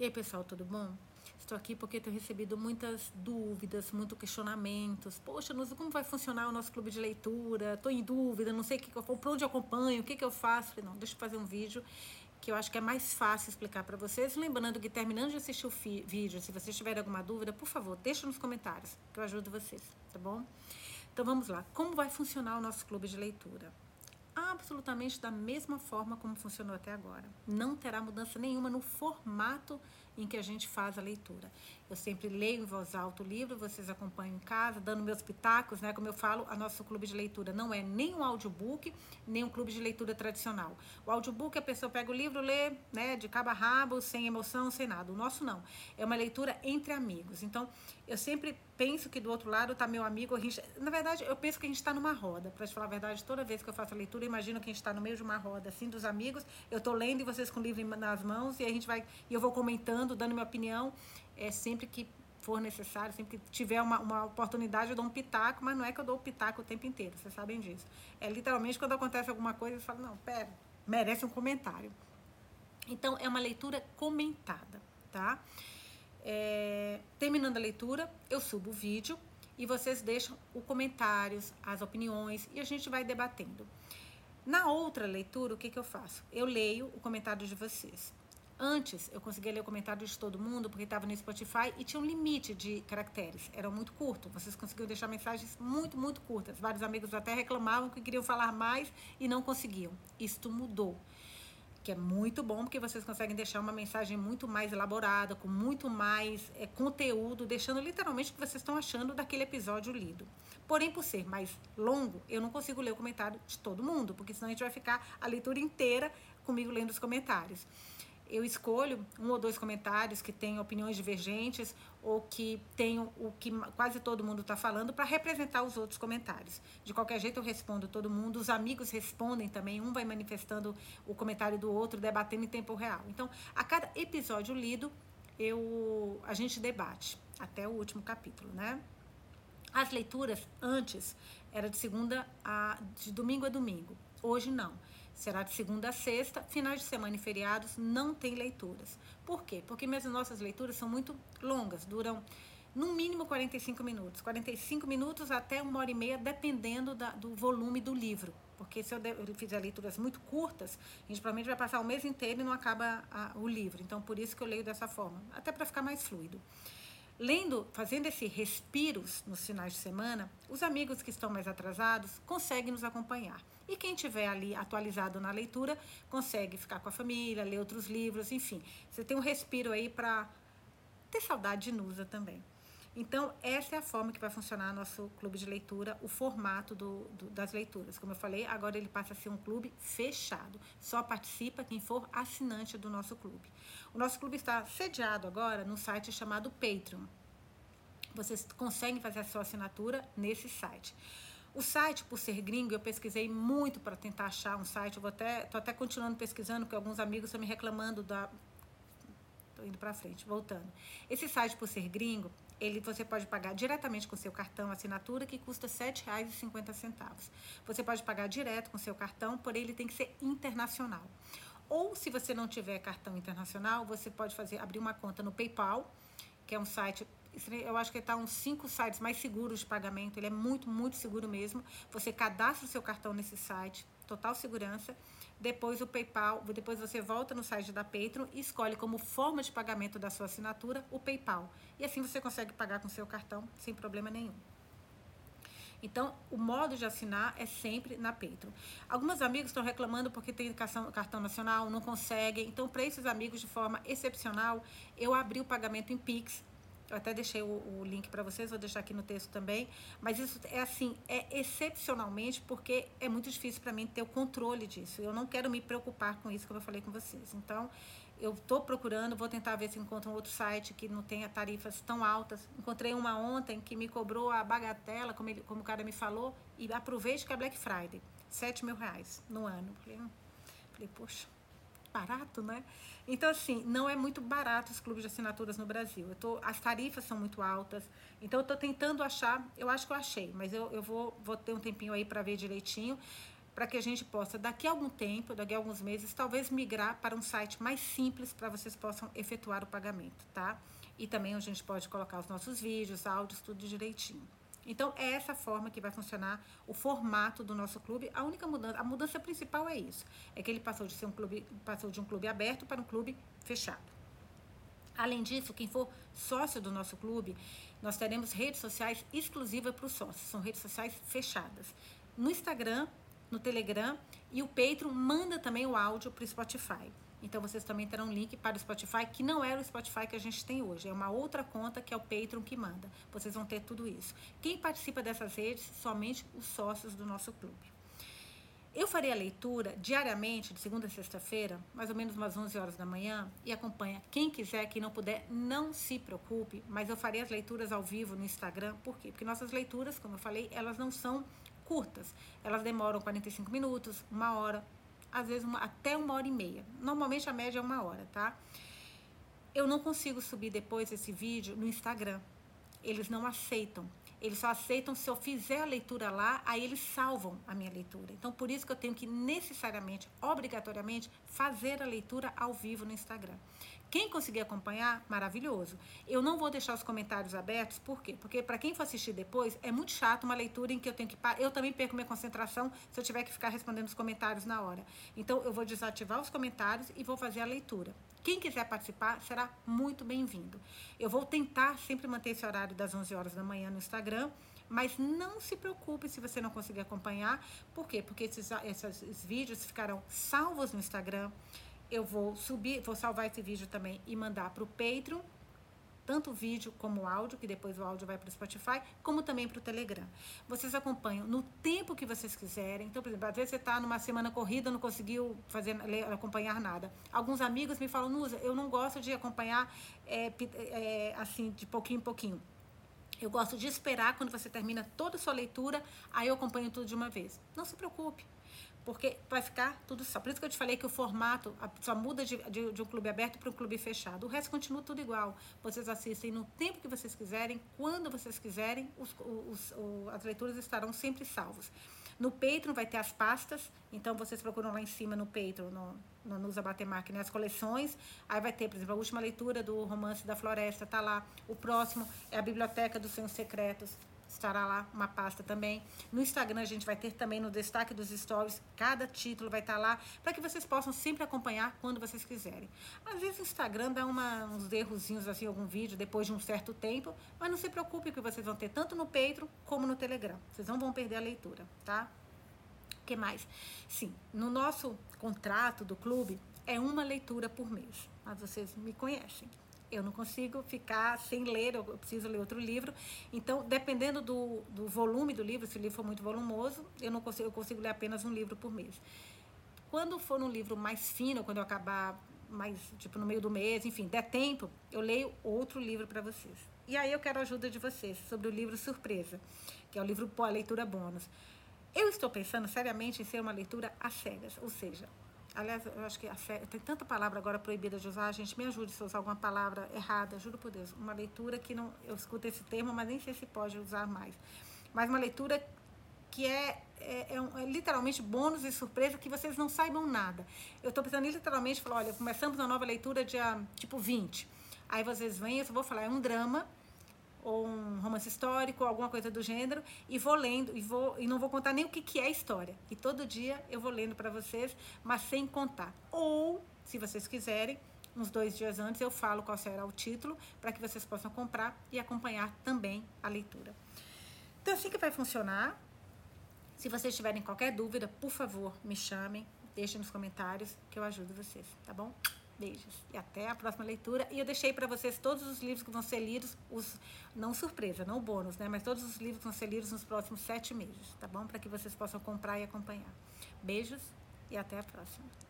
E aí, pessoal, tudo bom? Estou aqui porque tenho recebido muitas dúvidas, muitos questionamentos. Poxa, como vai funcionar o nosso clube de leitura? Estou em dúvida, não sei o que eu, por onde eu acompanho, o que eu faço. Falei, não, deixa eu fazer um vídeo que eu acho que é mais fácil explicar para vocês. Lembrando que, terminando de assistir o vídeo, se vocês tiverem alguma dúvida, por favor, deixa nos comentários, que eu ajudo vocês, tá bom? Então, vamos lá. Como vai funcionar o nosso clube de leitura? Absolutamente da mesma forma como funcionou até agora. Não terá mudança nenhuma no formato em que a gente faz a leitura. Eu sempre leio em voz alta o livro, vocês acompanham em casa, dando meus pitacos, né? Como eu falo, o nosso clube de leitura não é nem um audiobook, nem um clube de leitura tradicional. O audiobook, a pessoa pega o livro, lê, né, de cabo a rabo, sem emoção, sem nada. O nosso não. É uma leitura entre amigos. Então, eu sempre penso que do outro lado está meu amigo. Na verdade, eu penso que a gente está numa roda. Para te falar a verdade, toda vez que eu faço a leitura, imagino que a gente está no meio de uma roda, assim, dos amigos. Eu estou lendo e vocês com o livro nas mãos, e a gente vai, e eu vou comentando, dando minha opinião. É sempre que for necessário, sempre que tiver uma oportunidade, eu dou um pitaco, mas não é que eu dou o pitaco o tempo inteiro, vocês sabem disso. É literalmente quando acontece alguma coisa, eu falo, não, pera, merece um comentário. Então, é uma leitura comentada, tá? Terminando a leitura, eu subo o vídeo e vocês deixam os comentários, as opiniões, e a gente vai debatendo. Na outra leitura, o que eu faço? Eu leio o comentário de vocês. Antes, eu conseguia ler o comentário de todo mundo, porque estava no Spotify e tinha um limite de caracteres. Era muito curto. Vocês conseguiam deixar mensagens muito, muito curtas. Vários amigos até reclamavam que queriam falar mais e não conseguiam. Isto mudou. Que é muito bom, porque vocês conseguem deixar uma mensagem muito mais elaborada, com muito mais conteúdo, deixando literalmente o que vocês estão achando daquele episódio lido. Porém, por ser mais longo, eu não consigo ler o comentário de todo mundo, porque senão a gente vai ficar a leitura inteira comigo lendo os comentários. Eu escolho um ou dois comentários que tenham opiniões divergentes ou que tenham o que quase todo mundo está falando para representar os outros comentários. De qualquer jeito, eu respondo todo mundo, os amigos respondem também, um vai manifestando o comentário do outro, debatendo em tempo real. Então, a cada episódio lido, a gente debate até o último capítulo, né? As leituras antes era de domingo a domingo. Hoje não. Será de segunda a sexta, finais de semana e feriados não tem leituras. Por quê? Porque mesmo nossas leituras são muito longas, duram no mínimo 45 minutos. 45 minutos até 1h30, dependendo do volume do livro. Porque se eu fizer leituras muito curtas, a gente provavelmente vai passar o mês inteiro e não acaba o livro. Então, por isso que eu leio dessa forma, até para ficar mais fluido. Fazendo esses respiros nos finais de semana, os amigos que estão mais atrasados conseguem nos acompanhar. E quem estiver ali atualizado na leitura, consegue ficar com a família, ler outros livros, enfim. Você tem um respiro aí para ter saudade de Nusa também. Então, essa é a forma que vai funcionar nosso clube de leitura, o formato das leituras. Como eu falei, agora ele passa a ser um clube fechado. Só participa quem for assinante do nosso clube. O nosso clube está sediado agora num site chamado Patreon. Vocês conseguem fazer a sua assinatura nesse site. O site, por ser gringo, eu pesquisei muito para tentar achar um site. Estou até continuando pesquisando, porque alguns amigos estão me reclamando indo para frente, voltando. Esse site, por ser gringo, você pode pagar diretamente com seu cartão assinatura, que custa R$ 7,50. Você pode pagar direto com seu cartão, porém ele tem que ser internacional. Ou, se você não tiver cartão internacional, você pode abrir uma conta no PayPal, que é um site, eu acho que está uns 5 sites mais seguros de pagamento, ele é muito, muito seguro mesmo. Você cadastra o seu cartão nesse site, total segurança. Depois o PayPal, depois você volta no site da Patreon e escolhe como forma de pagamento da sua assinatura o PayPal. E assim você consegue pagar com seu cartão sem problema nenhum. Então, o modo de assinar é sempre na Patreon. Alguns amigos estão reclamando porque tem cartão nacional, não conseguem. Então, para esses amigos, de forma excepcional, eu abri o pagamento em PIX. Eu até deixei o link para vocês, vou deixar aqui no texto também. Mas isso é excepcionalmente, porque é muito difícil para mim ter o controle disso. Eu não quero me preocupar com isso, como eu falei com vocês. Então, eu estou procurando, vou tentar ver se encontro um outro site que não tenha tarifas tão altas. Encontrei uma ontem que me cobrou a bagatela, como o cara me falou, e aproveite que é Black Friday, R$7.000 no ano. Falei, poxa, barato, né? Então, assim, não é muito barato os clubes de assinaturas no Brasil. As tarifas são muito altas, então eu tô tentando achar, eu acho que eu achei, mas eu vou ter um tempinho aí para ver direitinho, para que a gente possa, daqui a algum tempo, daqui a alguns meses, talvez migrar para um site mais simples para vocês possam efetuar o pagamento, tá? E também a gente pode colocar os nossos vídeos, áudios, tudo direitinho. Então, é essa forma que vai funcionar o formato do nosso clube. A única mudança, a mudança principal é isso. É que ele passou de um clube aberto para um clube fechado. Além disso, quem for sócio do nosso clube, nós teremos redes sociais exclusivas para os sócios. São redes sociais fechadas. No Instagram, no Telegram, e o Patreon manda também o áudio para o Spotify. Então, vocês também terão um link para o Spotify, que não era o Spotify que a gente tem hoje. É uma outra conta que é o Patreon que manda. Vocês vão ter tudo isso. Quem participa dessas redes? Somente os sócios do nosso clube. Eu farei a leitura diariamente, de segunda a sexta-feira, mais ou menos umas 11 horas da manhã, e acompanha quem quiser, quem não puder, não se preocupe, mas eu farei as leituras ao vivo no Instagram. Por quê? Porque nossas leituras, como eu falei, elas não são curtas. Elas demoram 45 minutos, uma hora, às vezes até uma hora e meia. Normalmente a média é uma hora, tá? Eu não consigo subir depois esse vídeo no Instagram. Eles não aceitam. Eles só aceitam se eu fizer a leitura lá, aí eles salvam a minha leitura. Então, por isso que eu tenho que necessariamente, obrigatoriamente, fazer a leitura ao vivo no Instagram. Quem conseguir acompanhar, maravilhoso. Eu não vou deixar os comentários abertos, por quê? Porque para quem for assistir depois, é muito chato uma leitura em que eu tenho que... Eu também perco minha concentração se eu tiver que ficar respondendo os comentários na hora. Então, eu vou desativar os comentários e vou fazer a leitura. Quem quiser participar, será muito bem-vindo. Eu vou tentar sempre manter esse horário das 11 horas da manhã no Instagram, mas não se preocupe se você não conseguir acompanhar. Por quê? Porque esses vídeos ficarão salvos no Instagram. Eu vou subir, vou salvar esse vídeo também e mandar para o Patreon, tanto o vídeo como o áudio, que depois o áudio vai para o Spotify, como também para o Telegram. Vocês acompanham no tempo que vocês quiserem. Então, por exemplo, às vezes você está numa semana corrida, não conseguiu acompanhar nada. Alguns amigos me falam, Nusa, eu não gosto de acompanhar assim, de pouquinho em pouquinho. Eu gosto de esperar quando você termina toda a sua leitura, aí eu acompanho tudo de uma vez. Não se preocupe. Porque vai ficar tudo só. Por isso que eu te falei que o formato só muda de um clube aberto para um clube fechado. O resto continua tudo igual. Vocês assistem no tempo que vocês quiserem, quando vocês quiserem, as leituras estarão sempre salvas. No Patreon vai ter as pastas, então vocês procuram lá em cima no Patreon, no Nusa Batemark, né, as coleções. Aí vai ter, por exemplo, a última leitura do Romance da Floresta, tá lá. O próximo é a Biblioteca dos Sonhos Secretos. Estará lá uma pasta também. No Instagram a gente vai ter também no destaque dos stories, cada título vai estar lá, para que vocês possam sempre acompanhar quando vocês quiserem. Às vezes o Instagram dá uns errozinhos assim, algum vídeo, depois de um certo tempo, mas não se preocupe que vocês vão ter tanto no Patreon como no Telegram. Vocês não vão perder a leitura, tá? O que mais? Sim, no nosso contrato do clube é uma leitura por mês, mas vocês me conhecem. Eu não consigo ficar sem ler, eu preciso ler outro livro. Então, dependendo do volume do livro, se o livro for muito volumoso, eu consigo ler apenas um livro por mês. Quando for um livro mais fino, quando eu acabar mais, tipo, no meio do mês, enfim, der tempo, eu leio outro livro para vocês. E aí eu quero a ajuda de vocês sobre o livro surpresa, que é o livro a leitura bônus. Eu estou pensando seriamente em ser uma leitura às cegas, ou seja... Aliás, eu acho que tem tanta palavra agora proibida de usar. Gente, me ajude se eu usar alguma palavra errada. Juro por Deus. Uma leitura que não... Eu escuto esse termo, mas nem sei se pode usar mais. Mas uma leitura que é literalmente bônus e surpresa, que vocês não saibam nada. Eu tô pensando em literalmente falar, olha, começamos uma nova leitura dia, tipo, 20. Aí vocês vêm, eu só vou falar, é um drama, ou um romance histórico, alguma coisa do gênero, e vou lendo, e não vou contar nem o que é a história. E todo dia eu vou lendo para vocês, mas sem contar. Ou, se vocês quiserem, uns 2 dias antes eu falo qual será o título, para que vocês possam comprar e acompanhar também a leitura. Então, assim que vai funcionar. Se vocês tiverem qualquer dúvida, por favor, me chamem, deixem nos comentários, que eu ajudo vocês, tá bom? Beijos e até a próxima leitura. E eu deixei para vocês todos os livros que vão ser lidos, não surpresa, não bônus, né? Mas todos os livros que vão ser lidos nos próximos 7 meses, tá bom? Para que vocês possam comprar e acompanhar. Beijos e até a próxima.